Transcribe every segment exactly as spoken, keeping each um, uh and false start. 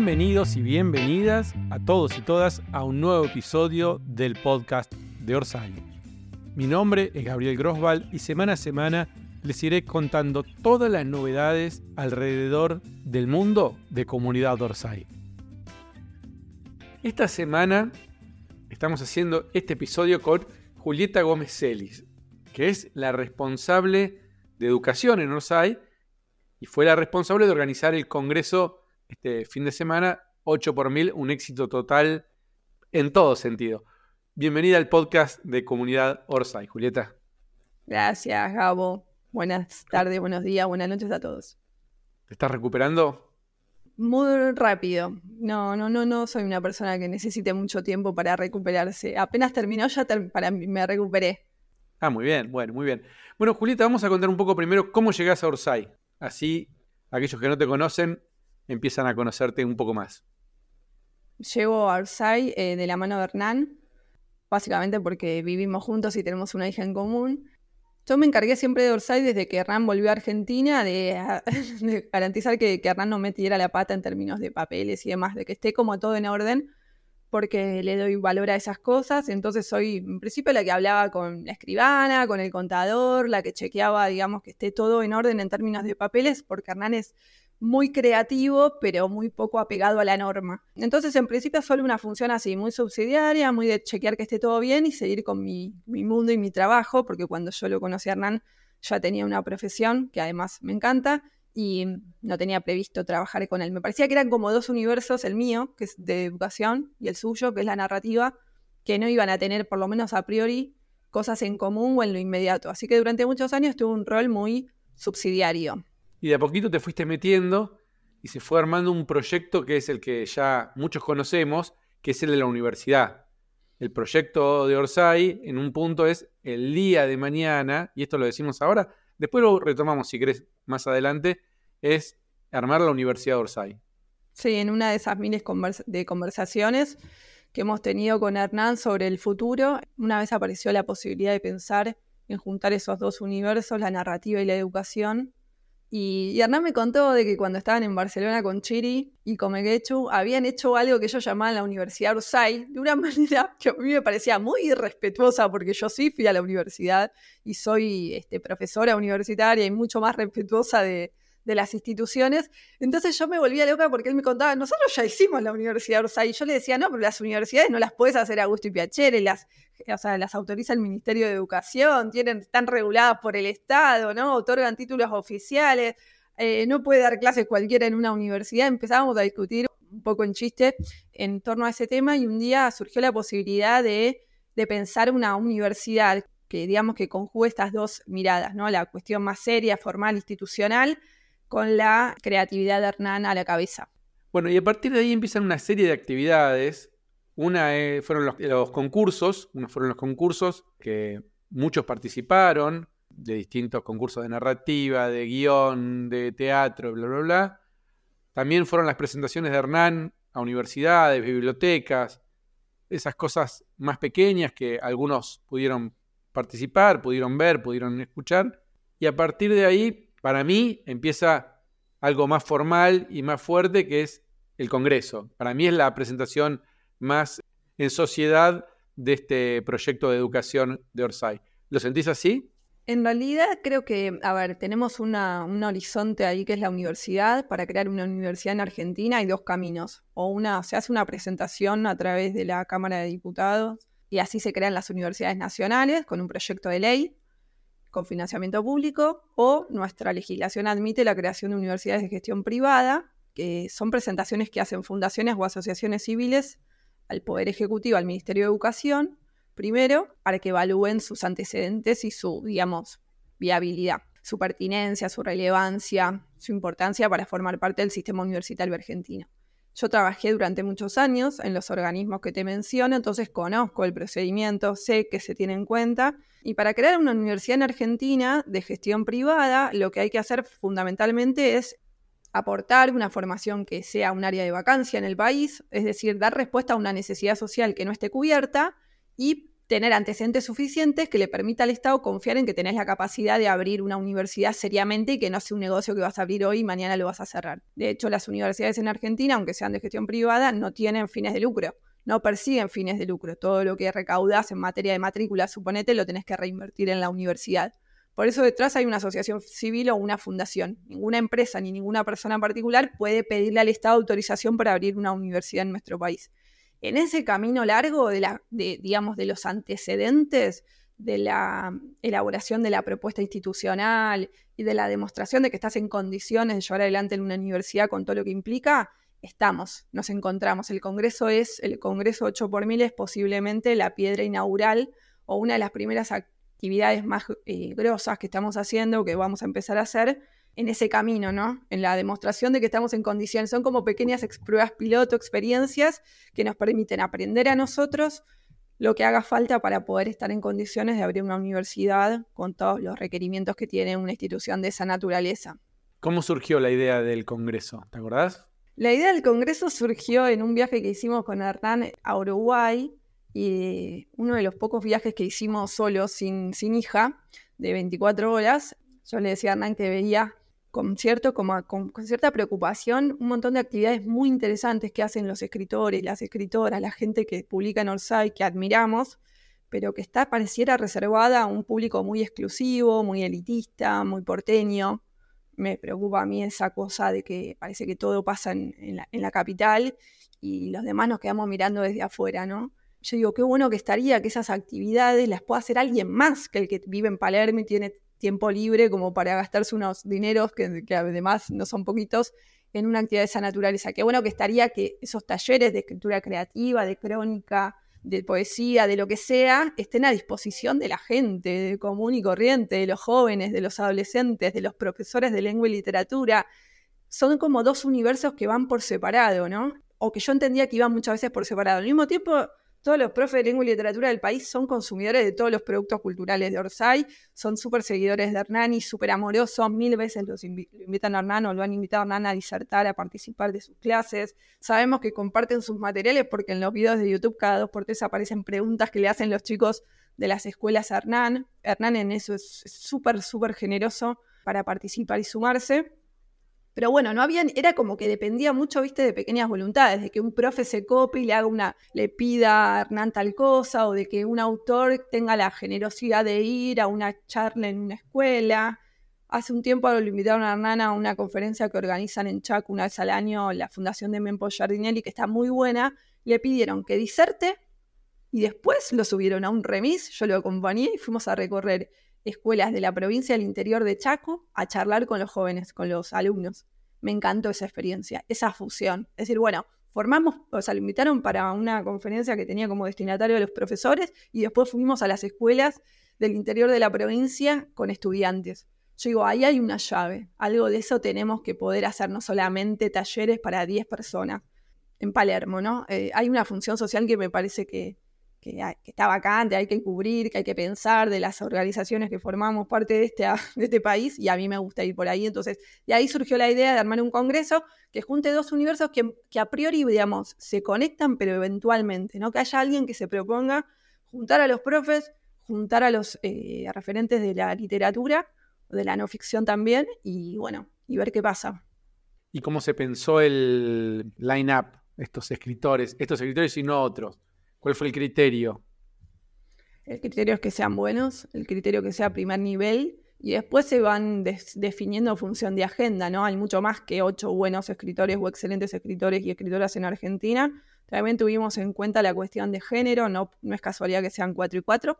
Bienvenidos y bienvenidas a todos y todas a un nuevo episodio del podcast de Orsai. Mi nombre es Gabriel Grosval y semana a semana les iré contando todas las novedades alrededor del mundo de comunidad Orsai. Esta semana estamos haciendo este episodio con Julieta Gómez Zeliz, que es la responsable de educación en Orsai y fue la responsable de organizar el Congreso este fin de semana ocho por mil, un éxito total en todo sentido. Bienvenida al podcast de Comunidad Orsai, Julieta. Gracias, Gabo. Buenas tardes, buenos días, buenas noches a todos. ¿Te estás recuperando? Muy rápido. No, no, no, no soy una persona que necesite mucho tiempo para recuperarse. Apenas terminó, ya ter- para mí me recuperé. Ah, muy bien, bueno, muy bien. Bueno, Julieta, vamos a contar un poco primero cómo llegás a Orsai. Así, aquellos que no te conocen empiezan a conocerte un poco más. Llego a Orsai eh, de la mano de Hernán, básicamente porque vivimos juntos y tenemos una hija en común. Yo me encargué siempre de Orsai desde que Hernán volvió a Argentina de, de garantizar que, que Hernán no metiera la pata en términos de papeles y demás, de que esté como todo en orden, porque le doy valor a esas cosas. Entonces soy, en principio, la que hablaba con la escribana, con el contador, la que chequeaba, digamos, que esté todo en orden en términos de papeles, porque Hernán es muy creativo, pero muy poco apegado a la norma. Entonces, en principio, solo una función así, muy subsidiaria, muy de chequear que esté todo bien y seguir con mi, mi mundo y mi trabajo, porque cuando yo lo conocí a Hernán ya tenía una profesión, que además me encanta, y no tenía previsto trabajar con él. Me parecía que eran como dos universos, el mío, que es de educación, y el suyo, que es la narrativa, que no iban a tener, por lo menos a priori, cosas en común o en lo inmediato. Así que durante muchos años tuve un rol muy subsidiario. Y de a poquito te fuiste metiendo y se fue armando un proyecto que es el que ya muchos conocemos, que es el de la universidad. El proyecto de Orsai, en un punto, es el día de mañana, y esto lo decimos ahora, después lo retomamos si querés más adelante, es armar la Universidad de Orsai. Sí, en una de esas miles convers- de conversaciones que hemos tenido con Hernán sobre el futuro, una vez apareció la posibilidad de pensar en juntar esos dos universos, la narrativa y la educación. Y, y Hernán me contó de que cuando estaban en Barcelona con Chiri y con Megechu habían hecho algo que ellos llamaban la Universidad Orsai, de una manera que a mí me parecía muy irrespetuosa, porque yo sí fui a la universidad y soy este, profesora universitaria y mucho más respetuosa de, de las instituciones. Entonces yo me volvía loca porque él me contaba, nosotros ya hicimos la Universidad Orsai. Y yo le decía, no, pero las universidades no las puedes hacer a gusto y piacere, las, o sea, las autoriza el Ministerio de Educación, tienen, están reguladas por el Estado, ¿no? Otorgan títulos oficiales, eh, no puede dar clases cualquiera en una universidad. Empezábamos a discutir un poco en chiste en torno a ese tema y un día surgió la posibilidad de, de pensar una universidad que, digamos, que conjugue estas dos miradas, ¿no? La cuestión más seria, formal, institucional, con la creatividad de Hernán a la cabeza. Bueno, y a partir de ahí empiezan una serie de actividades. Una eh, fueron los, los concursos, unos fueron los concursos que muchos participaron, de distintos concursos de narrativa, de guión, de teatro, bla, bla, bla. También fueron las presentaciones de Hernán a universidades, bibliotecas, esas cosas más pequeñas que algunos pudieron participar, pudieron ver, pudieron escuchar. Y a partir de ahí, para mí, empieza algo más formal y más fuerte, que es el Congreso. Para mí es la presentación más en sociedad de este proyecto de educación de Orsai. ¿Lo sentís así? En realidad creo que, a ver, tenemos una, un horizonte ahí que es la universidad. Para crear una universidad en Argentina hay dos caminos. O una, se hace una presentación a través de la Cámara de Diputados y así se crean las universidades nacionales con un proyecto de ley con financiamiento público, o nuestra legislación admite la creación de universidades de gestión privada, que son presentaciones que hacen fundaciones o asociaciones civiles al Poder Ejecutivo, al Ministerio de Educación, primero, para que evalúen sus antecedentes y su, digamos, viabilidad, su pertinencia, su relevancia, su importancia para formar parte del sistema universitario argentino. Yo trabajé durante muchos años en los organismos que te menciono, entonces conozco el procedimiento, sé que se tiene en cuenta. Y para crear una universidad en Argentina de gestión privada, lo que hay que hacer fundamentalmente es aportar una formación que sea un área de vacancia en el país, es decir, dar respuesta a una necesidad social que no esté cubierta y tener antecedentes suficientes que le permita al Estado confiar en que tenés la capacidad de abrir una universidad seriamente y que no sea un negocio que vas a abrir hoy y mañana lo vas a cerrar. De hecho, las universidades en Argentina, aunque sean de gestión privada, no tienen fines de lucro, no persiguen fines de lucro. Todo lo que recaudás en materia de matrícula, suponete, lo tenés que reinvertir en la universidad. Por eso detrás hay una asociación civil o una fundación. Ninguna empresa ni ninguna persona en particular puede pedirle al Estado autorización para abrir una universidad en nuestro país. En ese camino largo de, la, de, digamos, de los antecedentes de la elaboración de la propuesta institucional y de la demostración de que estás en condiciones de llevar adelante en una universidad con todo lo que implica, estamos, nos encontramos. El Congreso es, el Congreso ocho por mil es posiblemente la piedra inaugural o una de las primeras actividades más eh, grosas que estamos haciendo, que vamos a empezar a hacer, en ese camino, ¿no? En la demostración de que estamos en condiciones. Son como pequeñas ex- pruebas piloto, experiencias que nos permiten aprender a nosotros lo que haga falta para poder estar en condiciones de abrir una universidad con todos los requerimientos que tiene una institución de esa naturaleza. ¿Cómo surgió la idea del Congreso? ¿Te acordás? La idea del Congreso surgió en un viaje que hicimos con Hernán a Uruguay, y uno de los pocos viajes que hicimos solos, sin, sin hija, de veinticuatro horas. Yo le decía a Hernán que veía Con, cierto, como, con, con cierta preocupación un montón de actividades muy interesantes que hacen los escritores, las escritoras, la gente que publica en Orsai, que admiramos, pero que está, pareciera reservada a un público muy exclusivo, muy elitista, muy porteño. Me preocupa a mí esa cosa de que parece que todo pasa en, en, la, en la capital y los demás nos quedamos mirando desde afuera, ¿no? Yo digo, qué bueno que estaría que esas actividades las pueda hacer alguien más que el que vive en Palermo y tiene tiempo libre como para gastarse unos dineros, que, que además no son poquitos, en una actividad de esa naturaleza. Qué bueno que estaría que esos talleres de escritura creativa, de crónica, de poesía, de lo que sea, estén a disposición de la gente, de común y corriente, de los jóvenes, de los adolescentes, de los profesores de lengua y literatura. Son como dos universos que van por separado, ¿no? O que yo entendía que iban muchas veces por separado. Al mismo tiempo, todos los profes de lengua y literatura del país son consumidores de todos los productos culturales de Orsai, son súper seguidores de Hernán y súper amorosos. Mil veces los invi- invitan a Hernán o lo han invitado a Hernán a disertar, a participar de sus clases. Sabemos que comparten sus materiales porque en los videos de YouTube cada dos por tres aparecen preguntas que le hacen los chicos de las escuelas a Hernán. Hernán en eso es súper, súper generoso para participar y sumarse. Pero bueno, no habían, era como que dependía mucho, viste, de pequeñas voluntades, de que un profe se copie y le haga una, le pida a Hernán tal cosa, o de que un autor tenga la generosidad de ir a una charla en una escuela. Hace un tiempo lo invitaron a Hernán a una conferencia que organizan en Chaco una vez al año, la Fundación de Mempo Giardinelli, que está muy buena. Le pidieron que diserte y después lo subieron a un remis, yo lo acompañé y fuimos a recorrer escuelas de la provincia del interior de Chaco a charlar con los jóvenes, con los alumnos. Me encantó esa experiencia, esa fusión. Es decir, bueno, formamos, o sea, lo invitaron para una conferencia que tenía como destinatario a los profesores y después fuimos a las escuelas del interior de la provincia con estudiantes. Yo digo, ahí hay una llave, algo de eso tenemos que poder hacer, no solamente talleres para diez personas en Palermo, ¿no? Eh, hay una función social que me parece que Que, que está vacante, hay que cubrir, que hay que pensar de las organizaciones que formamos parte de este, de este país, y a mí me gusta ir por ahí. Entonces, de ahí surgió la idea de armar un congreso que junte dos universos que, que a priori, digamos, se conectan, pero eventualmente, ¿no? Que haya alguien que se proponga juntar a los profes, juntar a los eh, referentes de la literatura, de la no ficción también, y bueno, y ver qué pasa. ¿Y cómo se pensó el line-up, estos escritores, estos escritores y no otros? ¿Cuál fue el criterio? El criterio es que sean buenos, el criterio que sea primer nivel, y después se van des- definiendo en función de agenda, ¿no? Hay mucho más que ocho buenos escritores o excelentes escritores y escritoras en Argentina. También tuvimos en cuenta la cuestión de género, no, no es casualidad que sean cuatro y cuatro,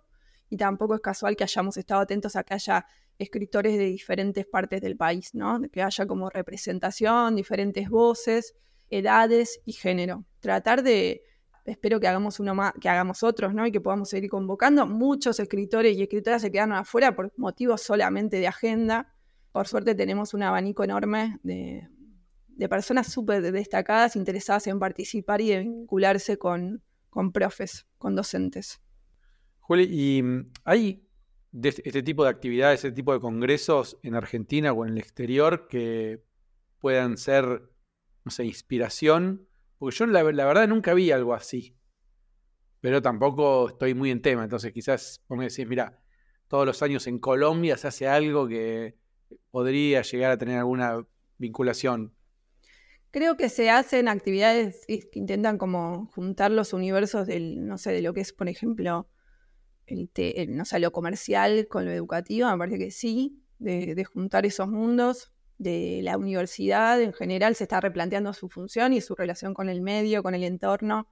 y tampoco es casual que hayamos estado atentos a que haya escritores de diferentes partes del país, ¿no? Que haya como representación, diferentes voces, edades y género. Tratar de... Espero que hagamos uno más, que hagamos otros, ¿no? Y que podamos seguir convocando. Muchos escritores y escritoras se quedaron afuera por motivos solamente de agenda. Por suerte tenemos un abanico enorme de, de personas súper destacadas, interesadas en participar y en vincularse con, con profes, con docentes. Juli, ¿y hay este tipo de actividades, este tipo de congresos en Argentina o en el exterior que puedan ser, no sé, inspiración? Porque yo la, la verdad nunca vi algo así. pero tampoco estoy muy en tema. Entonces quizás vos me decís, mira, todos los años en Colombia se hace algo que podría llegar a tener alguna vinculación. Creo que se hacen actividades que intentan como juntar los universos del, no sé, de lo que es, por ejemplo, el, te, el no sé, lo comercial con lo educativo, me parece que sí, de, de juntar esos mundos. De la universidad en general se está replanteando su función y su relación con el medio, con el entorno.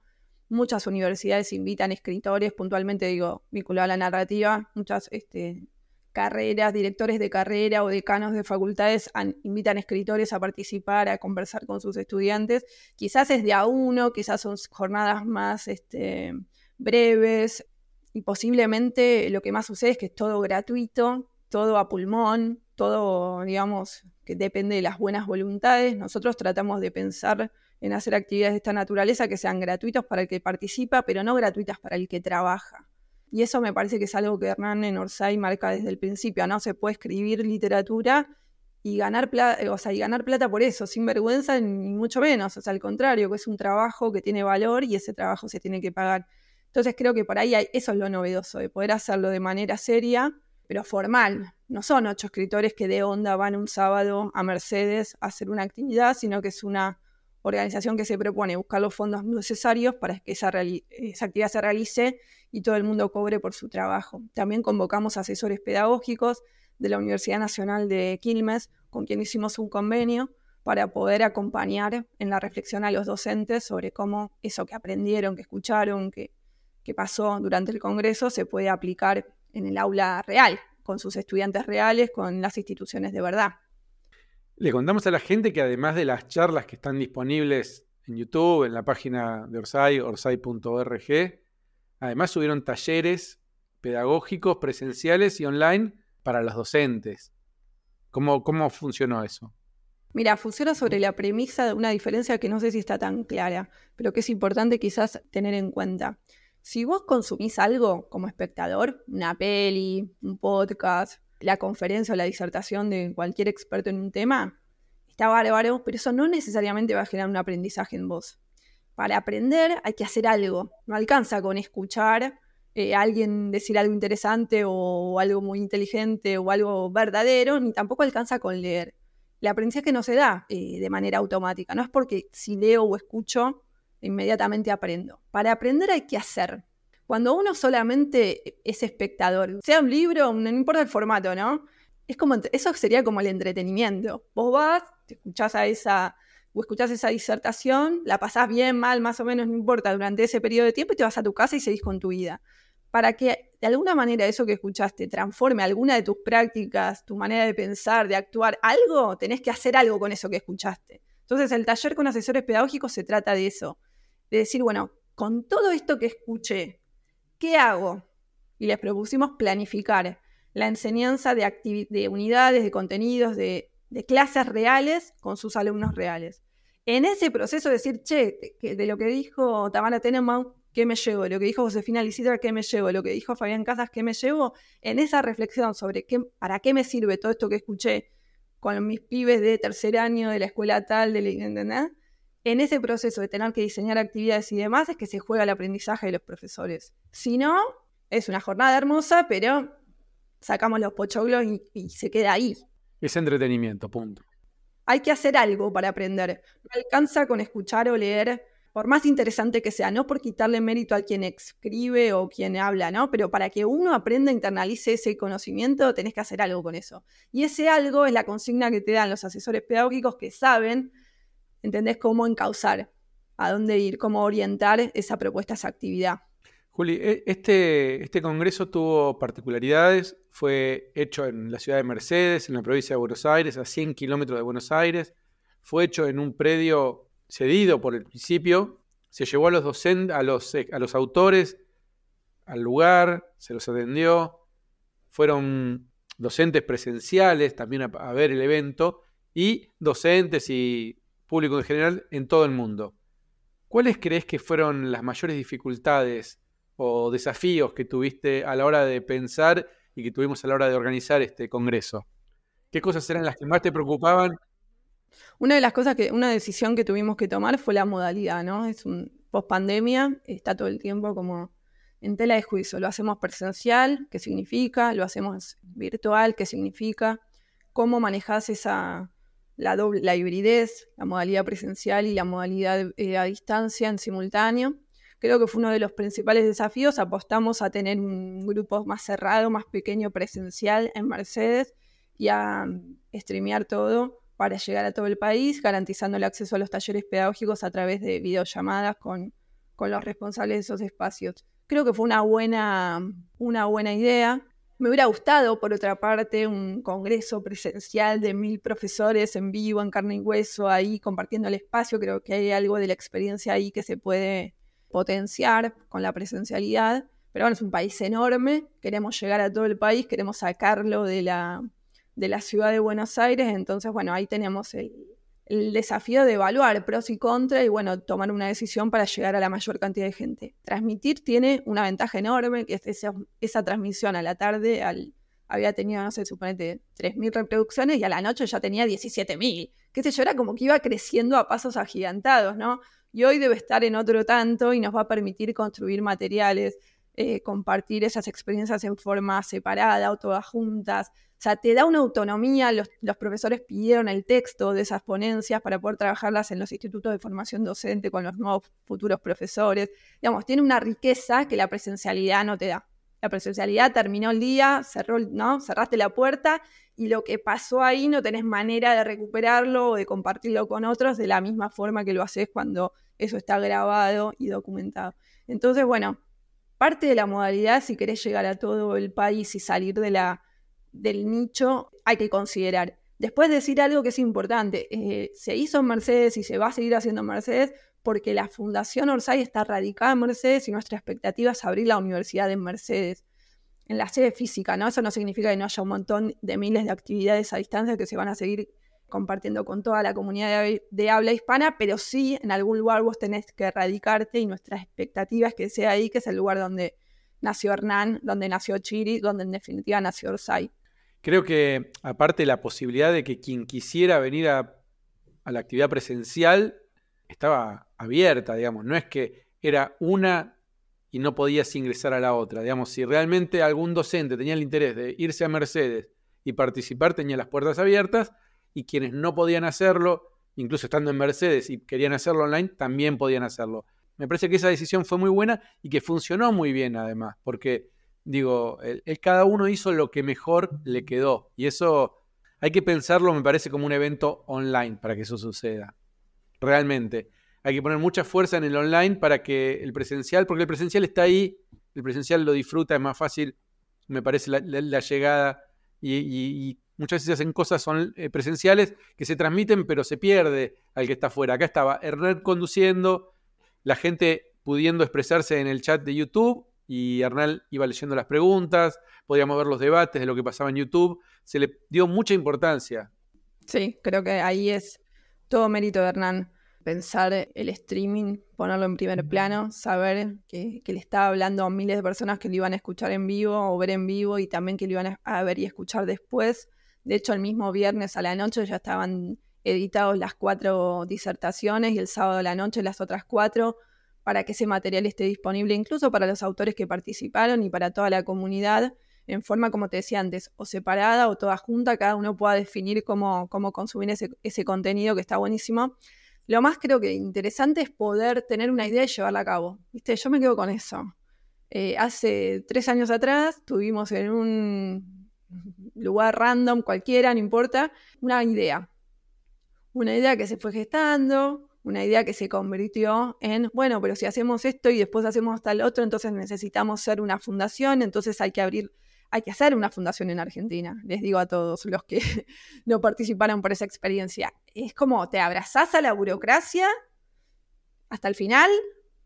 Muchas universidades invitan escritores, puntualmente digo, vinculado a la narrativa, muchas este, carreras, directores de carrera o decanos de facultades an, invitan escritores a participar, a conversar con sus estudiantes. Quizás es de a uno, quizás son jornadas más este, breves, y posiblemente lo que más sucede es que es todo gratuito, todo a pulmón, todo, digamos, que depende de las buenas voluntades. Nosotros tratamos de pensar en hacer actividades de esta naturaleza que sean gratuitas para el que participa, pero no gratuitas para el que trabaja. Y eso me parece que es algo que Hernán en Orsai marca desde el principio, ¿no? Se puede escribir literatura y ganar plata, o sea, y ganar plata por eso, sin vergüenza ni mucho menos. O sea, al contrario, que es un trabajo que tiene valor y ese trabajo se tiene que pagar. Entonces creo que por ahí hay, eso es lo novedoso, de poder hacerlo de manera seria, pero formal. No son ocho escritores que de onda van un sábado a Mercedes a hacer una actividad, sino que es una organización que se propone buscar los fondos necesarios para que esa, reali- esa actividad se realice y todo el mundo cobre por su trabajo. También convocamos asesores pedagógicos de la Universidad Nacional de Quilmes, con quien hicimos un convenio para poder acompañar en la reflexión a los docentes sobre cómo eso que aprendieron, que escucharon, que, que pasó durante el Congreso, se puede aplicar en el aula real, con sus estudiantes reales, con las instituciones de verdad. Le contamos a la gente que además de las charlas que están disponibles en YouTube, en la página de Orsai, orsai punto org, además subieron talleres pedagógicos, presenciales y online para los docentes. ¿Cómo, cómo funcionó eso? Mira, funciona sobre la premisa de una diferencia que no sé si está tan clara, pero que es importante quizás tener en cuenta. Si vos consumís algo como espectador, una peli, un podcast, la conferencia o la disertación de cualquier experto en un tema, está bárbaro, pero eso no necesariamente va a generar un aprendizaje en vos. Para aprender hay que hacer algo. No alcanza con escuchar eh, a alguien decir algo interesante o algo muy inteligente o algo verdadero, ni tampoco alcanza con leer. El aprendizaje no se da eh, de manera automática. No es porque si leo o escucho, inmediatamente aprendo. Para aprender hay que hacer. Cuando uno solamente es espectador, sea un libro, no importa el formato, ¿no? Es como, eso sería como el entretenimiento. Vos vas, te escuchás a esa, o escuchás esa disertación, la pasás bien, mal, más o menos, no importa, durante ese periodo de tiempo y te vas a tu casa y seguís con tu vida. Para que de alguna manera eso que escuchaste transforme alguna de tus prácticas, tu manera de pensar, de actuar, algo, tenés que hacer algo con eso que escuchaste. Entonces el taller con asesores pedagógicos se trata de eso. De decir, bueno, con todo esto que escuché, ¿qué hago? Y les propusimos planificar la enseñanza de, activi- de unidades, de contenidos, de, de clases reales con sus alumnos reales. En ese proceso decir, che, que de lo que dijo Tamara Tenemau, ¿qué me llevo? De lo que dijo Josefina Lisidra, ¿qué me llevo? De lo que dijo Fabián Casas, ¿qué me llevo? En esa reflexión sobre qué, para qué me sirve todo esto que escuché con mis pibes de tercer año, de la escuela tal, de la... ¿entendés? En ese proceso de tener que diseñar actividades y demás es que se juega el aprendizaje de los profesores. Si no, es una jornada hermosa, pero sacamos los pochoclos y, y se queda ahí. Es entretenimiento, punto. Hay que hacer algo para aprender. No alcanza con escuchar o leer, por más interesante que sea, no por quitarle mérito a quien escribe o quien habla, ¿no? Pero para que uno aprenda, internalice ese conocimiento, tenés que hacer algo con eso. Y ese algo es la consigna que te dan los asesores pedagógicos que saben... ¿Entendés cómo encauzar? ¿A dónde ir? ¿Cómo orientar esa propuesta, esa actividad? Juli, este, este congreso tuvo particularidades. Fue hecho en la ciudad de Mercedes, en la provincia de Buenos Aires, a cien kilómetros de Buenos Aires. Fue hecho en un predio cedido por el municipio. Se llevó a los, docentes, a los, a los autores al lugar, se los atendió. Fueron docentes presenciales también a, a ver el evento. Y docentes y... público en general, en todo el mundo. ¿Cuáles crees que fueron las mayores dificultades o desafíos que tuviste a la hora de pensar y que tuvimos a la hora de organizar este congreso? ¿Qué cosas eran las que más te preocupaban? Una de las cosas que, una decisión que tuvimos que tomar fue la modalidad, ¿no? Es un post pandemia, está todo el tiempo como en tela de juicio. Lo hacemos presencial, ¿qué significa? Lo hacemos virtual, ¿qué significa? ¿Cómo manejás esa, la, doble, la hibridez, la modalidad presencial y la modalidad eh, a distancia en simultáneo? Creo que fue uno de los principales desafíos. Apostamos a tener un grupo más cerrado, más pequeño, presencial en Mercedes y a streamear todo para llegar a todo el país, garantizando el acceso a los talleres pedagógicos a través de videollamadas con, con los responsables de esos espacios. Creo que fue una buena, una buena idea. Me hubiera gustado, por otra parte, un congreso presencial de mil profesores en vivo, en carne y hueso, ahí compartiendo el espacio. Creo que hay algo de la experiencia ahí que se puede potenciar con la presencialidad, pero bueno, es un país enorme, queremos llegar a todo el país, queremos sacarlo de la, de la ciudad de Buenos Aires, entonces bueno, ahí tenemos el, el desafío de evaluar pros y contras y bueno, tomar una decisión para llegar a la mayor cantidad de gente. Transmitir tiene una ventaja enorme, que es esa, esa transmisión a la tarde, al, había tenido, no sé, suponete tres mil reproducciones y a la noche ya tenía diecisiete mil, qué sé yo, era como que iba creciendo a pasos agigantados, ¿no? Y hoy debe estar en otro tanto y nos va a permitir construir materiales, eh, compartir esas experiencias en forma separada o todas juntas. O sea, te da una autonomía. Los, los profesores pidieron el texto de esas ponencias para poder trabajarlas en los institutos de formación docente con los nuevos futuros profesores. Digamos, tiene una riqueza que la presencialidad no te da. La presencialidad terminó el día, cerró, ¿no? Cerraste la puerta y lo que pasó ahí no tenés manera de recuperarlo o de compartirlo con otros de la misma forma que lo haces cuando eso está grabado y documentado. Entonces, bueno, parte de la modalidad, si querés llegar a todo el país y salir de la, del nicho, hay que considerar. Después decir algo que es importante, eh, se hizo en Mercedes y se va a seguir haciendo en Mercedes, porque la Fundación Orsai está radicada en Mercedes y nuestra expectativa es abrir la universidad en Mercedes, en la sede física, ¿no? Eso no significa que no haya un montón de miles de actividades a distancia que se van a seguir compartiendo con toda la comunidad de, de habla hispana, pero sí, en algún lugar vos tenés que radicarte y nuestra expectativa es que sea ahí, que es el lugar donde nació Hernán, donde nació Chiri, donde en definitiva nació Orsai. Creo que, aparte, la posibilidad de que quien quisiera venir a, a la actividad presencial estaba abierta, digamos, no es que era una y no podías ingresar a la otra, digamos, si realmente algún docente tenía el interés de irse a Mercedes y participar, tenía las puertas abiertas, y quienes no podían hacerlo, incluso estando en Mercedes y querían hacerlo online, también podían hacerlo. Me parece que esa decisión fue muy buena y que funcionó muy bien además, porque, digo, el, el cada uno hizo lo que mejor le quedó, y eso hay que pensarlo, me parece, como un evento online para que eso suceda. Realmente, hay que poner mucha fuerza en el online para que el presencial, porque el presencial está ahí, el presencial lo disfruta, es más fácil, me parece, la, la, la llegada y, y, y muchas veces hacen cosas on, eh, presenciales que se transmiten pero se pierde al que está afuera. Acá estaba Hernán conduciendo, la gente pudiendo expresarse en el chat de YouTube y Hernán iba leyendo las preguntas, podíamos ver los debates de lo que pasaba en YouTube, se le dio mucha importancia. Sí, creo que ahí es todo mérito de Hernán, pensar el streaming, ponerlo en primer plano, saber que, que le estaba hablando a miles de personas que lo iban a escuchar en vivo o ver en vivo y también que lo iban a ver y escuchar después. De hecho, el mismo viernes a la noche ya estaban editados las cuatro disertaciones y el sábado a la noche las otras cuatro para que ese material esté disponible incluso para los autores que participaron y para toda la comunidad en forma, como te decía antes, o separada o toda junta, cada uno pueda definir cómo, cómo consumir ese, ese contenido que está buenísimo. Lo más creo que interesante es poder tener una idea y llevarla a cabo. ¿Viste? Yo me quedo con eso. Eh, hace tres años atrás tuvimos en un lugar random, cualquiera, no importa, una idea. Una idea que se fue gestando, una idea que se convirtió en, bueno, pero si hacemos esto y después hacemos tal otro, entonces necesitamos ser una fundación, entonces hay que abrir... Hay que hacer una fundación en Argentina, les digo a todos los que no participaron por esa experiencia. Es como te abrazás a la burocracia hasta el final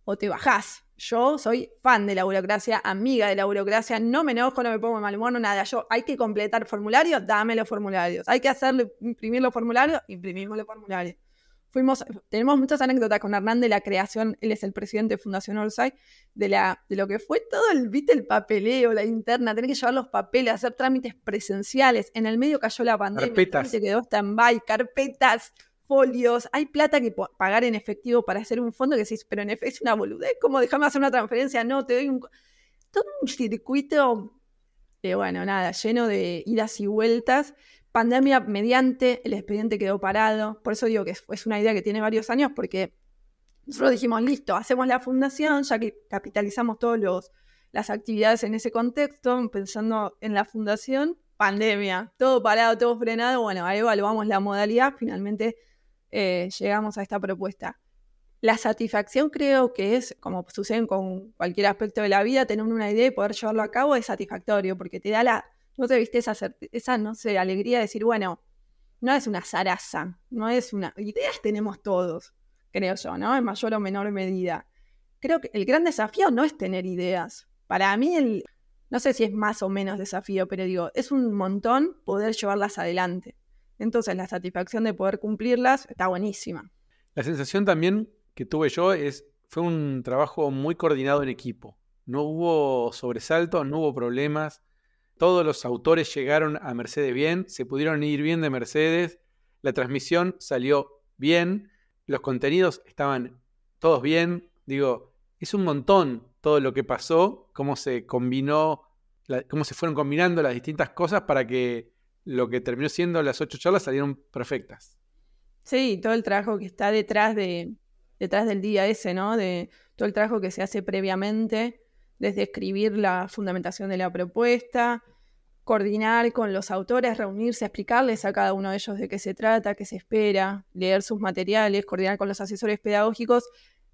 o te bajás. Yo soy fan de la burocracia, amiga de la burocracia, no me enojo, no me pongo de mal humor, no nada. Yo, hay que completar formularios, dame los formularios. Hay que hacerlo, imprimir los formularios, imprimimos los formularios. Fuimos, tenemos muchas anécdotas con Hernán de la creación, él es el presidente de Fundación Orsai, de, la, de lo que fue todo el, ¿viste? El papeleo, la interna, tener que llevar los papeles, hacer trámites presenciales, en el medio cayó la pandemia, carpetas. Se quedó stand-by, carpetas, folios, hay plata que po- pagar en efectivo para hacer un fondo que decís, pero en efectivo es una boludez, ¿cómo? Déjame hacer una transferencia, no, te doy un... todo un circuito de, bueno, nada, lleno de idas y vueltas. Pandemia mediante, el expediente quedó parado. Por eso digo que es una idea que tiene varios años, porque nosotros dijimos, listo, hacemos la fundación, ya que capitalizamos todas las actividades en ese contexto, pensando en la fundación. Pandemia, todo parado, todo frenado. Bueno, ahí evaluamos la modalidad, finalmente eh, llegamos a esta propuesta. La satisfacción, creo que es, como sucede con cualquier aspecto de la vida, tener una idea y poder llevarlo a cabo es satisfactorio, porque te da la, no te viste esa, esa no sé, alegría de decir, bueno, no es una zaraza, no es una, ideas tenemos todos, creo yo, ¿no? En mayor o menor medida. Creo que el gran desafío no es tener ideas. Para mí, el, no sé si es más o menos desafío, pero digo, es un montón poder llevarlas adelante. Entonces, la satisfacción de poder cumplirlas está buenísima. La sensación también que tuve yo es, fue un trabajo muy coordinado en equipo. No hubo sobresaltos, no hubo problemas. Todos los autores llegaron a Mercedes bien, se pudieron ir bien de Mercedes, la transmisión salió bien, los contenidos estaban todos bien. Digo, es un montón todo lo que pasó, cómo se combinó, la, cómo se fueron combinando las distintas cosas para que lo que terminó siendo las ocho charlas salieron perfectas. Sí, todo el trabajo que está detrás de... detrás del día ese, ¿no? De todo el trabajo que se hace previamente, desde escribir la fundamentación de la propuesta, coordinar con los autores, reunirse, explicarles a cada uno de ellos de qué se trata, qué se espera, leer sus materiales, coordinar con los asesores pedagógicos.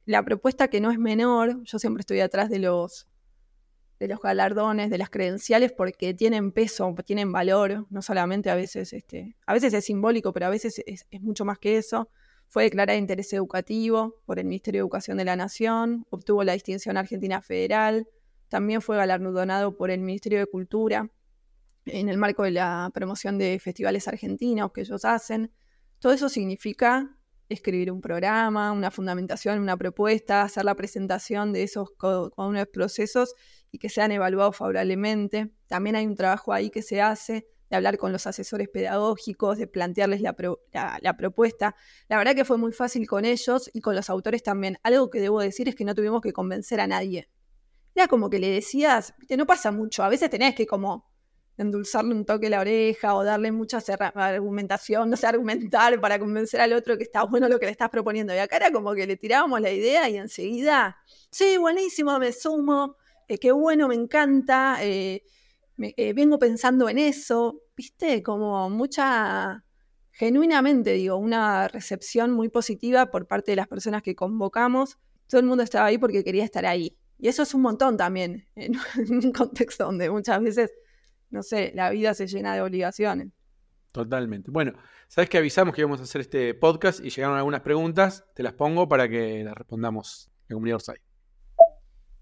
La propuesta, que no es menor, yo siempre estoy atrás de los, de los galardones, de las credenciales, porque tienen peso, tienen valor, no solamente a veces, este, a veces es simbólico, pero a veces es, es mucho más que eso. Fue declarada de interés educativo por el Ministerio de Educación de la Nación, obtuvo la distinción Argentina Federal, también fue galardonado por el Ministerio de Cultura en el marco de la promoción de festivales argentinos que ellos hacen. Todo eso significa escribir un programa, una fundamentación, una propuesta, hacer la presentación de esos cada uno de los procesos y que sean evaluados favorablemente. También hay un trabajo ahí que se hace, de hablar con los asesores pedagógicos, de plantearles la, pro, la, la propuesta. La verdad que fue muy fácil con ellos y con los autores también. Algo que debo decir es que no tuvimos que convencer a nadie. Era como que le decías, no pasa mucho, a veces tenés que como endulzarle un toque la oreja o darle mucha serra- argumentación, no sé, argumentar para convencer al otro que está bueno lo que le estás proponiendo. Y acá era como que le tirábamos la idea y enseguida, sí, buenísimo, me sumo, eh, qué bueno, me encanta, eh, Me, eh, vengo pensando en eso, ¿viste? Como mucha, genuinamente digo, una recepción muy positiva por parte de las personas que convocamos. Todo el mundo estaba ahí porque quería estar ahí. Y eso es un montón también, en un contexto donde muchas veces, no sé, la vida se llena de obligaciones. Totalmente. Bueno, sabes que avisamos que íbamos a hacer este podcast y llegaron algunas preguntas, te las pongo para que las respondamos en Comunidad Orsai.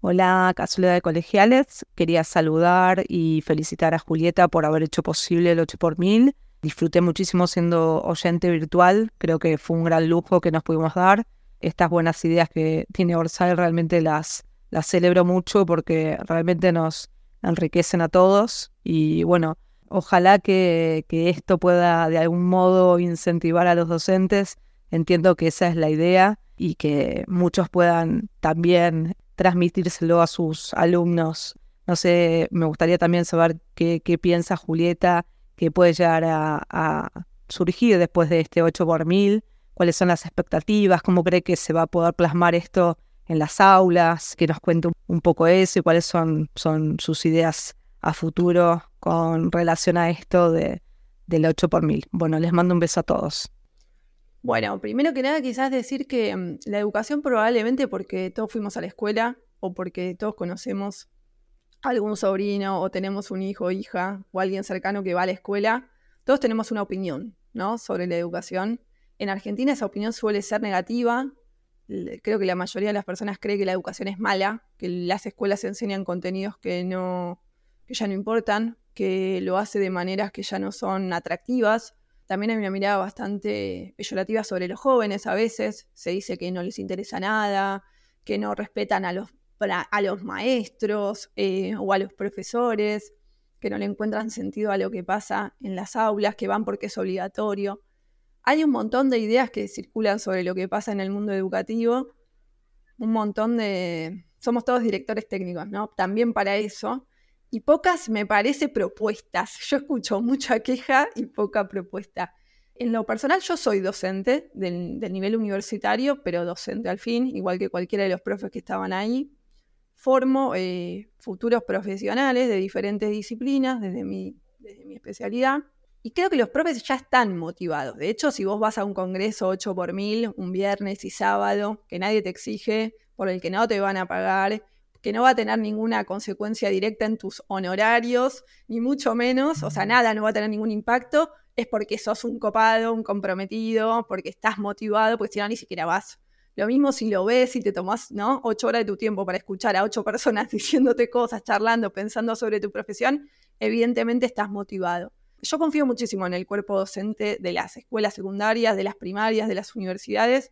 Hola, casualidad de colegiales. Quería saludar y felicitar a Julieta por haber hecho posible el ocho por mil. Disfruté muchísimo siendo oyente virtual. Creo que fue un gran lujo que nos pudimos dar. Estas buenas ideas que tiene Orsai realmente las, las celebro mucho porque realmente nos enriquecen a todos. Y bueno, ojalá que, que esto pueda de algún modo incentivar a los docentes. Entiendo que esa es la idea y que muchos puedan también transmitírselo a sus alumnos. No sé, me gustaría también saber qué, qué piensa Julieta que puede llegar a, a surgir después de este ocho por mil, cuáles son las expectativas, cómo cree que se va a poder plasmar esto en las aulas, que nos cuente un poco eso y cuáles son, son sus ideas a futuro con relación a esto de, del ocho por mil. Bueno, les mando un beso a todos. Bueno, primero que nada quizás decir que la educación probablemente porque todos fuimos a la escuela o porque todos conocemos a algún sobrino o tenemos un hijo o hija o alguien cercano que va a la escuela, todos tenemos una opinión, ¿no? Sobre la educación. En Argentina esa opinión suele ser negativa. Creo que la mayoría de las personas cree que la educación es mala, que las escuelas enseñan contenidos que, no, que ya no importan, que lo hace de maneras que ya no son atractivas. También hay una mirada bastante peyorativa sobre los jóvenes a veces. Se dice que no les interesa nada, que no respetan a los, a los maestros eh, o a los profesores, que no le encuentran sentido a lo que pasa en las aulas, que van porque es obligatorio. Hay un montón de ideas que circulan sobre lo que pasa en el mundo educativo, un montón de, somos todos directores técnicos, ¿no? También para eso. Y pocas, me parece, propuestas. Yo escucho mucha queja y poca propuesta. En lo personal, yo soy docente del, del nivel universitario, pero docente al fin, igual que cualquiera de los profes que estaban ahí. Formo eh, futuros profesionales de diferentes disciplinas desde mi, desde mi especialidad. Y creo que los profes ya están motivados. De hecho, si vos vas a un congreso ocho por mil, un viernes y sábado, que nadie te exige, por el que no te van a pagar, que no va a tener ninguna consecuencia directa en tus honorarios, ni mucho menos, o sea, nada, no va a tener ningún impacto, es porque sos un copado, un comprometido, porque estás motivado, porque si no, ni siquiera vas. Lo mismo si lo ves y te tomás, ¿no?, ocho horas de tu tiempo para escuchar a ocho personas diciéndote cosas, charlando, pensando sobre tu profesión, evidentemente estás motivado. Yo confío muchísimo en el cuerpo docente de las escuelas secundarias, de las primarias, de las universidades.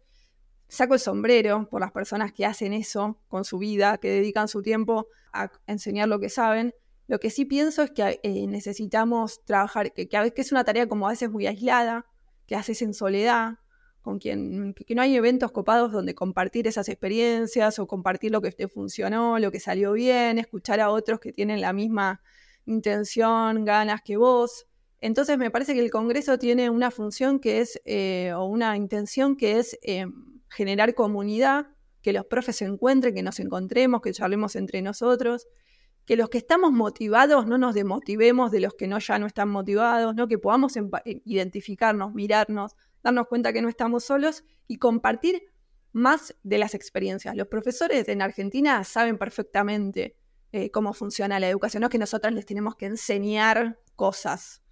Saco el sombrero por las personas que hacen eso con su vida, que dedican su tiempo a enseñar lo que saben. Lo que sí pienso es que eh, necesitamos trabajar, que, que a veces que es una tarea como a veces muy aislada, que haces en soledad, con quien que no hay eventos copados donde compartir esas experiencias o compartir lo que te funcionó, lo que salió bien, escuchar a otros que tienen la misma intención, ganas que vos. Entonces me parece que el Congreso tiene una función que es, eh, o una intención que es eh, generar comunidad, que los profes se encuentren, que nos encontremos, que charlemos entre nosotros, que los que estamos motivados no nos desmotivemos de los que no ya no están motivados, ¿no? Que podamos empa- identificarnos, mirarnos, darnos cuenta que no estamos solos y compartir más de las experiencias. Los profesores en Argentina saben perfectamente eh, cómo funciona la educación, no es que nosotros les tenemos que enseñar cosas.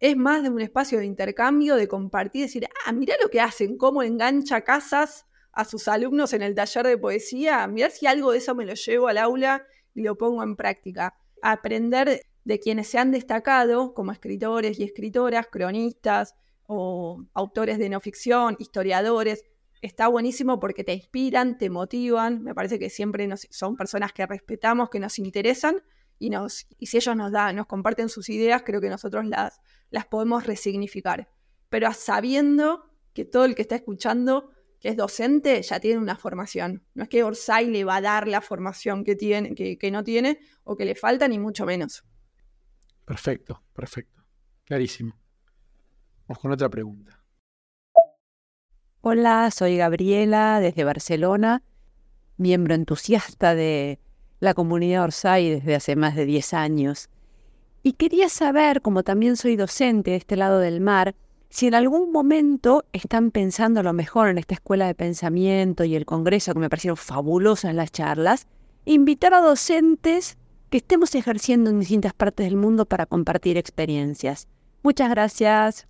Es más de un espacio de intercambio, de compartir, decir, ah, mirá lo que hacen, cómo engancha Casas a sus alumnos en el taller de poesía, mirá si algo de eso me lo llevo al aula y lo pongo en práctica. Aprender de quienes se han destacado como escritores y escritoras, cronistas o autores de no ficción, historiadores, está buenísimo porque te inspiran, te motivan, me parece que siempre nos, son personas que respetamos, que nos interesan, y, nos, y si ellos nos, da, nos comparten sus ideas, creo que nosotros las, las podemos resignificar. Pero sabiendo que todo el que está escuchando, que es docente, ya tiene una formación. No es que Orsai le va a dar la formación que, tiene, que, que no tiene o que le falta, ni mucho menos. Perfecto, perfecto. Clarísimo. Vamos con otra pregunta. Hola, soy Gabriela desde Barcelona, miembro entusiasta de la comunidad Orsai desde hace más de diez años. Y quería saber, como también soy docente de este lado del mar, si en algún momento están pensando a lo mejor en esta escuela de pensamiento y el congreso, que me parecieron fabulosas las charlas, invitar a docentes que estemos ejerciendo en distintas partes del mundo para compartir experiencias. Muchas gracias.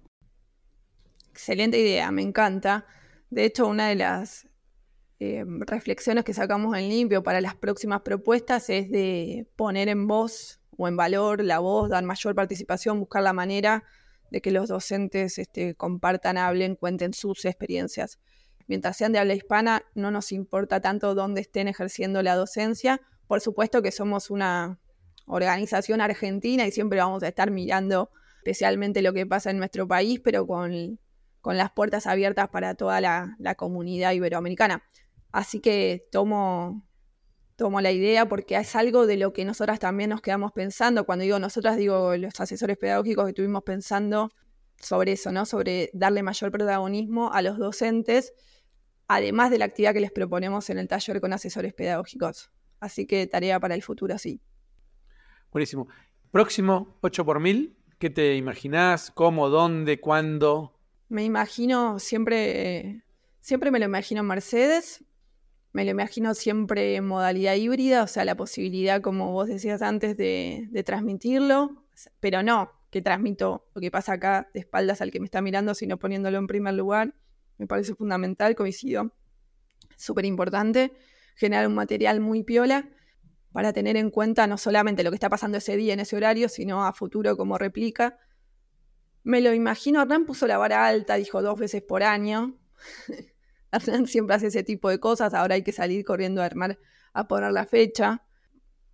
Excelente idea, me encanta. De hecho, una de las Eh, reflexiones que sacamos en limpio para las próximas propuestas es de poner en voz o en valor la voz, dar mayor participación, buscar la manera de que los docentes este, compartan, hablen, cuenten sus experiencias. Mientras sean de habla hispana, no nos importa tanto dónde estén ejerciendo la docencia. Por supuesto que somos una organización argentina y siempre vamos a estar mirando especialmente lo que pasa en nuestro país, pero con, con las puertas abiertas para toda la, la comunidad iberoamericana. Así que tomo, tomo la idea porque es algo de lo que nosotras también nos quedamos pensando. Cuando digo nosotras, digo los asesores pedagógicos que estuvimos pensando sobre eso, ¿no? Sobre darle mayor protagonismo a los docentes, además de la actividad que les proponemos en el taller con asesores pedagógicos. Así que tarea para el futuro, sí. Buenísimo. Próximo ocho por mil, ¿qué te imaginás? ¿Cómo? ¿Dónde? ¿Cuándo? Me imagino siempre, eh, siempre me lo imagino en Mercedes. Me lo imagino siempre en modalidad híbrida, o sea, la posibilidad, como vos decías antes, de, de transmitirlo, pero no que transmito lo que pasa acá de espaldas al que me está mirando, sino poniéndolo en primer lugar. Me parece fundamental, coincido, súper importante, generar un material muy piola para tener en cuenta no solamente lo que está pasando ese día en ese horario, sino a futuro como replica. Me lo imagino, Hernán puso la vara alta, dijo dos veces por año. Hernán siempre hace ese tipo de cosas, ahora hay que salir corriendo a armar, a poner la fecha.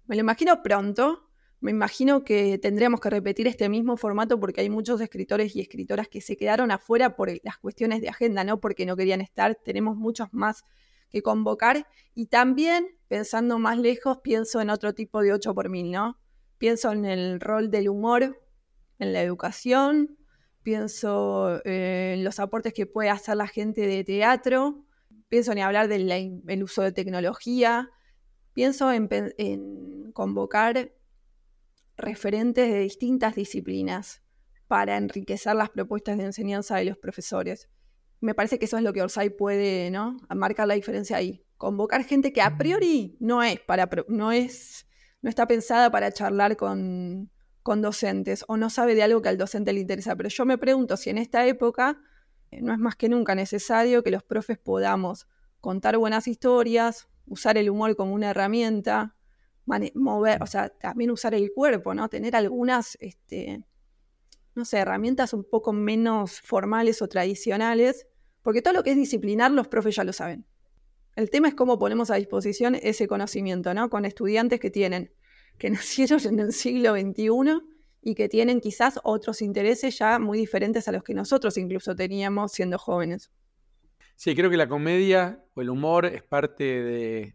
Me lo imagino pronto, me imagino que tendríamos que repetir este mismo formato porque hay muchos escritores y escritoras que se quedaron afuera por las cuestiones de agenda, no porque no querían estar, tenemos muchos más que convocar. Y también pensando más lejos, pienso en otro tipo de ocho por mil, ¿no? Pienso en el rol del humor, en la educación, pienso eh, en los aportes que puede hacer la gente de teatro, pienso en hablar del el uso de tecnología, pienso en, en convocar referentes de distintas disciplinas para enriquecer las propuestas de enseñanza de los profesores. Me parece que eso es lo que Orsai puede, ¿no?, marcar la diferencia ahí. Convocar gente que a priori no es para no es no está pensada para charlar con, con docentes, o no sabe de algo que al docente le interesa. Pero yo me pregunto si en esta época no es más que nunca necesario que los profes podamos contar buenas historias, usar el humor como una herramienta, mover, o sea, también usar el cuerpo, ¿no? Tener algunas, este, no sé, herramientas un poco menos formales o tradicionales, porque todo lo que es disciplinar los profes ya lo saben. El tema es cómo ponemos a disposición ese conocimiento, ¿no? Con estudiantes que tienen, que nacieron en el siglo veintiuno y que tienen quizás otros intereses ya muy diferentes a los que nosotros incluso teníamos siendo jóvenes. Sí, creo que la comedia o el humor es parte de,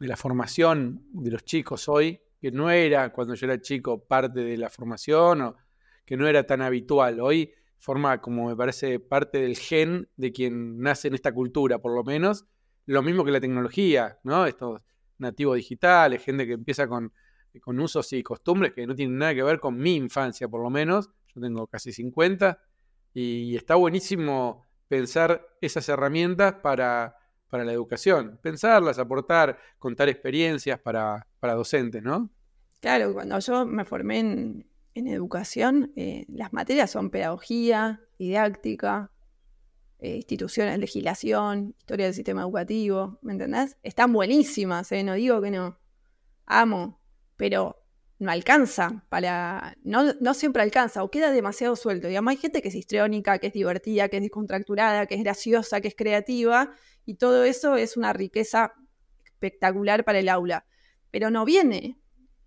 de la formación de los chicos hoy, que no era cuando yo era chico parte de la formación, o que no era tan habitual. Hoy forma, como me parece, parte del gen de quien nace en esta cultura, por lo menos. Lo mismo que la tecnología, ¿no? Estos nativos digitales, gente que empieza con, con usos y costumbres que no tienen nada que ver con mi infancia, por lo menos. Yo tengo casi cincuenta y está buenísimo pensar esas herramientas para, para la educación. Pensarlas, aportar, contar experiencias para, para docentes, ¿no? Claro, cuando yo me formé en... En educación, eh, las materias son pedagogía, didáctica, eh, instituciones, legislación, historia del sistema educativo, ¿me entendés? Están buenísimas, ¿eh? No digo que no. Amo, pero no alcanza para... No, no siempre alcanza, o queda demasiado suelto. Digamos, hay gente que es histriónica, que es divertida, que es descontracturada, que es graciosa, que es creativa, y todo eso es una riqueza espectacular para el aula. Pero no viene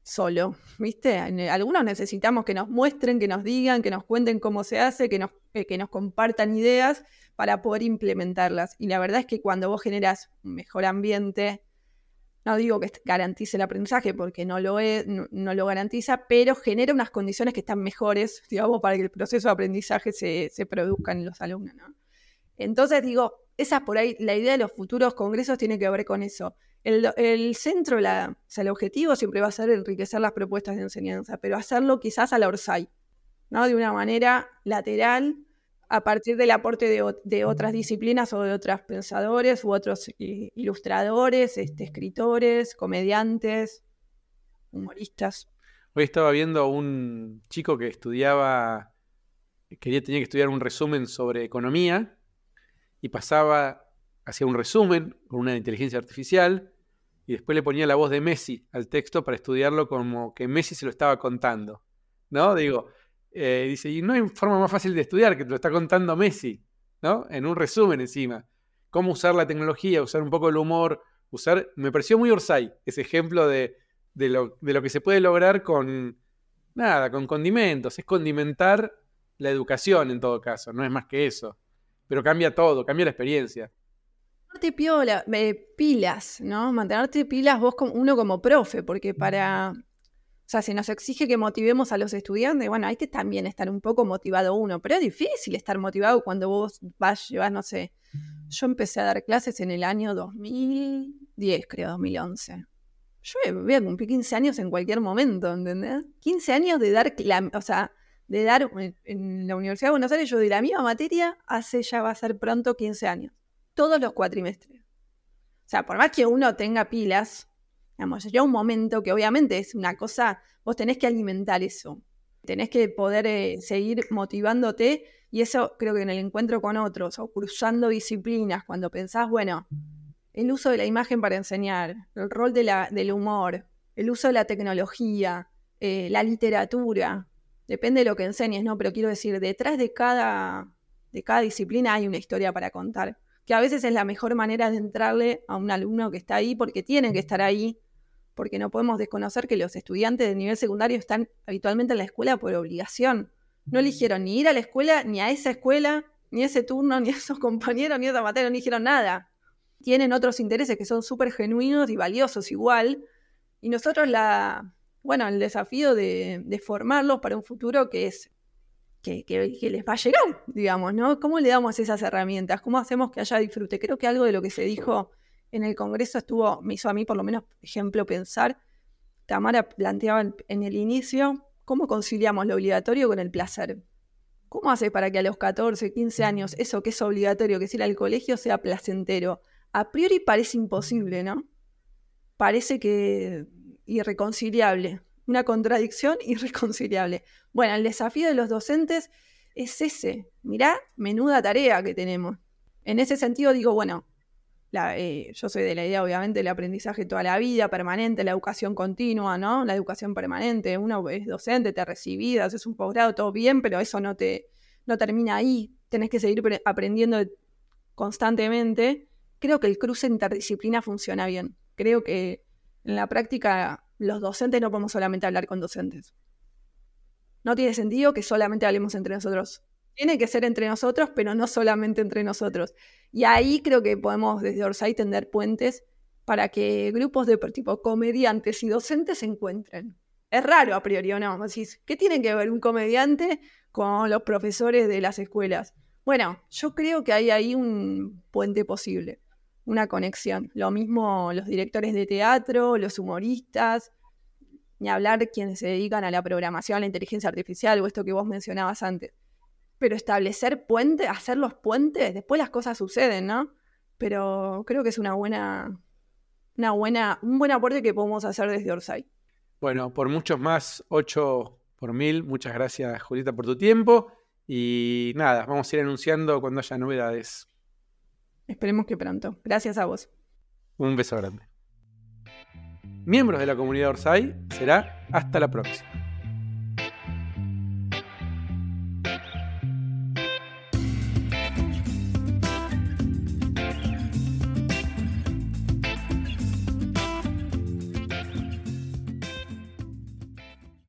solo, ¿viste? Algunos necesitamos que nos muestren, que nos digan, que nos cuenten cómo se hace, que nos, eh, que nos compartan ideas para poder implementarlas. Y la verdad es que cuando vos generás un mejor ambiente, no digo que garantice el aprendizaje porque no lo, es, no, no lo garantiza, pero genera unas condiciones que están mejores, digamos, para que el proceso de aprendizaje se, se produzca en los alumnos, ¿no? Entonces, digo, esa por ahí, la idea de los futuros congresos tiene que ver con eso. El, el centro, la, o sea, el objetivo siempre va a ser enriquecer las propuestas de enseñanza, pero hacerlo quizás a la Orsai, ¿no? De una manera lateral, a partir del aporte de, de otras disciplinas o de otros pensadores u otros ilustradores, este, escritores, comediantes, humoristas. Hoy estaba viendo a un chico que estudiaba, quería, tenía que estudiar un resumen sobre economía y pasaba... hacía un resumen con una inteligencia artificial y después le ponía la voz de Messi al texto para estudiarlo como que Messi se lo estaba contando, ¿no? Digo, eh, dice, y no hay forma más fácil de estudiar que te lo está contando Messi, ¿no? En un resumen encima. Cómo usar la tecnología, usar un poco el humor, usar... Me pareció muy Orsai ese ejemplo de, de, lo, de lo que se puede lograr con, nada, con condimentos. Es condimentar la educación en todo caso, no es más que eso. Pero cambia todo, cambia la experiencia. Mantenerte piola, eh, pilas, ¿no? Mantenerte pilas vos como, uno como profe, porque para, o sea, si nos exige que motivemos a los estudiantes, bueno, hay que también estar un poco motivado uno, pero es difícil estar motivado cuando vos vas, llevas, no sé, yo empecé a dar clases en el año dos mil diez, creo, dos mil once. Yo voy a cumplir quince años en cualquier momento, ¿entendés? quince años de dar, la, o sea, de dar en, en la Universidad de Buenos Aires, yo de la misma materia hace ya va a ser pronto quince años. Todos los cuatrimestres. O sea, por más que uno tenga pilas, digamos, llega un momento que obviamente es una cosa, vos tenés que alimentar eso, tenés que poder eh, seguir motivándote, y eso creo que en el encuentro con otros, o cruzando disciplinas, cuando pensás, bueno, el uso de la imagen para enseñar, el rol de la, del humor, el uso de la tecnología, eh, la literatura, depende de lo que enseñes, ¿no? Pero quiero decir, detrás de cada, de cada disciplina hay una historia para contar, que a veces es la mejor manera de entrarle a un alumno que está ahí, porque tienen que estar ahí, porque no podemos desconocer que los estudiantes de nivel secundario están habitualmente en la escuela por obligación. No eligieron ni ir a la escuela, ni a esa escuela, ni a ese turno, ni a esos compañeros, ni a esa materia, no eligieron nada. tienen otros intereses que son súper genuinos y valiosos igual, y nosotros la, bueno, el desafío de, de formarlos para un futuro que es que, que, que les va a llegar, digamos, ¿no? ¿Cómo le damos esas herramientas? ¿Cómo hacemos que haya disfrute? Creo que algo de lo que se dijo en el Congreso estuvo, me hizo a mí por lo menos, por ejemplo, pensar. Tamara planteaba en el inicio, ¿cómo conciliamos lo obligatorio con el placer? ¿Cómo haces para que a los catorce, quince años eso que es obligatorio, que es ir al colegio, sea placentero? A priori parece imposible, ¿no? Parece que irreconciliable, una contradicción irreconciliable. Bueno, el desafío de los docentes es ese. Mirá, menuda tarea que tenemos. En ese sentido digo, bueno, la, eh, yo soy de la idea, obviamente, del aprendizaje toda la vida, permanente, la educación continua, ¿no? La educación permanente, uno es docente, te recibís, haces un posgrado, todo bien, pero eso no te no termina ahí. Tenés que seguir pre- aprendiendo constantemente. Creo que el cruce interdisciplina funciona bien. Creo que en la práctica los docentes no podemos solamente hablar con docentes. No tiene sentido que solamente hablemos entre nosotros. Tiene que ser entre nosotros, pero no solamente entre nosotros. Y ahí creo que podemos desde Orsai tender puentes para que grupos de tipo comediantes y docentes se encuentren. Es raro a priori, ¿o no? Decís, ¿qué tiene que ver un comediante con los profesores de las escuelas? Bueno, yo creo que hay ahí un puente posible, una conexión. Lo mismo los directores de teatro, los humoristas, ni hablar quienes se dedican a la programación, a la inteligencia artificial o esto que vos mencionabas antes. Pero establecer puentes, hacer los puentes, después las cosas suceden, ¿no? Pero creo que es una buena, una buena, un buen aporte que podemos hacer desde Orsai. Bueno, por muchos más, ocho por mil, muchas gracias, Julieta, por tu tiempo. Y nada, vamos a ir anunciando cuando haya novedades. Esperemos que pronto. Gracias a vos. Un beso grande. Miembros de la comunidad Orsai, será hasta la próxima.